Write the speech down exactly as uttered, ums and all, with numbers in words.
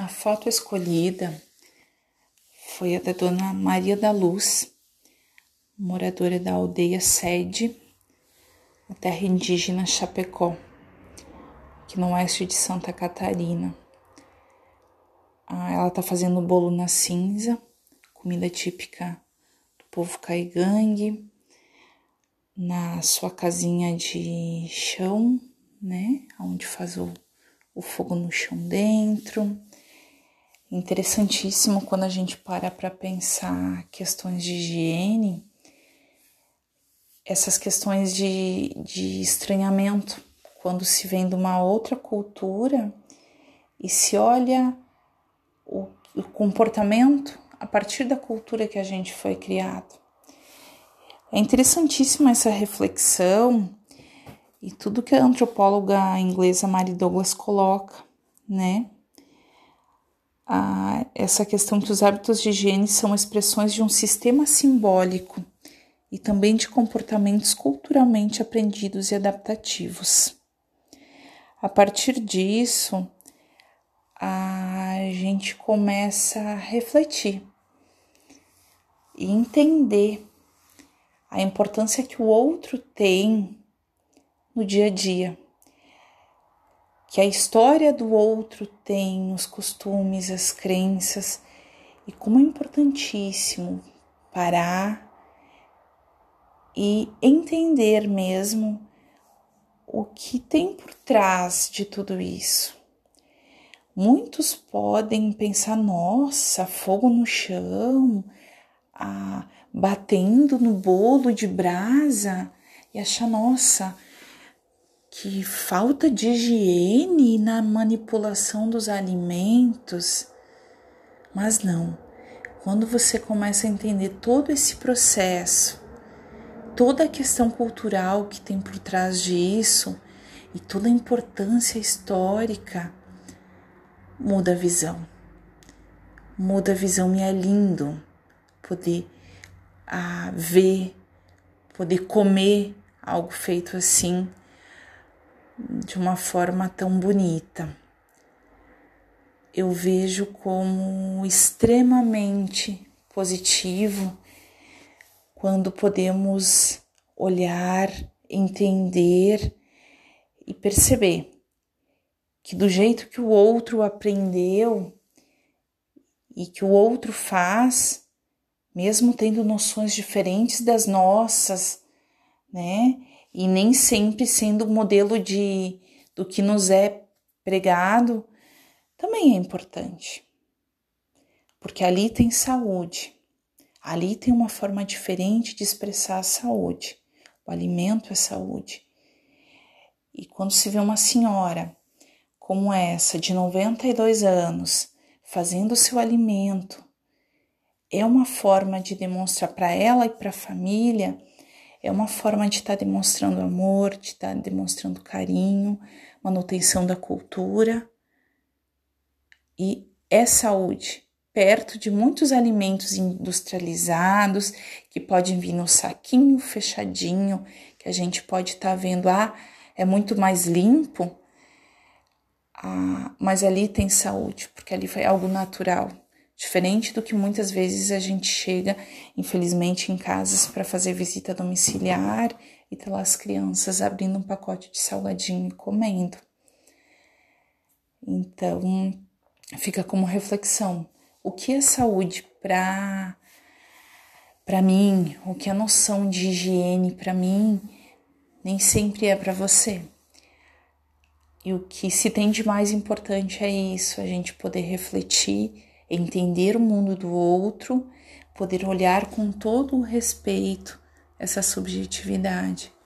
A foto escolhida foi a da Dona Maria da Luz, moradora da aldeia Sede, na terra indígena Chapecó, aqui no oeste de Santa Catarina. Ah, ela está fazendo bolo na cinza, comida típica do povo caigangue, na sua casinha de chão, né, onde faz o, o fogo no chão dentro. Interessantíssimo quando a gente para para pensar questões de higiene, essas questões de, de estranhamento, quando se vem de uma outra cultura e se olha o, o comportamento a partir da cultura que a gente foi criado. É interessantíssima essa reflexão e tudo que a antropóloga inglesa Mary Douglas coloca, né? Ah, essa questão que os hábitos de higiene são expressões de um sistema simbólico e também de comportamentos culturalmente aprendidos e adaptativos. A partir disso, a gente começa a refletir e entender a importância que o outro tem no dia a dia, que a história do outro tem, os costumes, as crenças, e como é importantíssimo parar e entender mesmo o que tem por trás de tudo isso. Muitos podem pensar, nossa, fogo no chão, ah, batendo no bolo de brasa, e achar, nossa, que falta de higiene na manipulação dos alimentos. Mas não, quando você começa a entender todo esse processo, toda a questão cultural que tem por trás disso e toda a importância histórica, muda a visão. Muda a visão e é lindo poder ah, ver, poder comer algo feito assim, de uma forma tão bonita. Eu vejo como extremamente positivo quando podemos olhar, entender e perceber que do jeito que o outro aprendeu e que o outro faz, mesmo tendo noções diferentes das nossas, né? E nem sempre sendo o modelo de, do que nos é pregado, também é importante. Porque ali tem saúde, ali tem uma forma diferente de expressar a saúde. O alimento é saúde. E quando se vê uma senhora como essa, de noventa e dois anos, fazendo o seu alimento, é uma forma de demonstrar para ela e para a família, é uma forma de estar tá demonstrando amor, de estar tá demonstrando carinho, manutenção da cultura. E é saúde, perto de muitos alimentos industrializados, que podem vir no saquinho fechadinho, que a gente pode estar tá vendo, ah, é muito mais limpo, ah, mas ali tem saúde, porque ali foi algo natural. Diferente do que muitas vezes a gente chega, infelizmente, em casas para fazer visita domiciliar e tá lá as crianças abrindo um pacote de salgadinho e comendo. Então, fica como reflexão. O que é saúde para para mim? O que é noção de higiene para mim? Nem sempre é para você. E o que se tem de mais importante é isso, a gente poder refletir, entender o mundo do outro, poder olhar com todo o respeito essa subjetividade.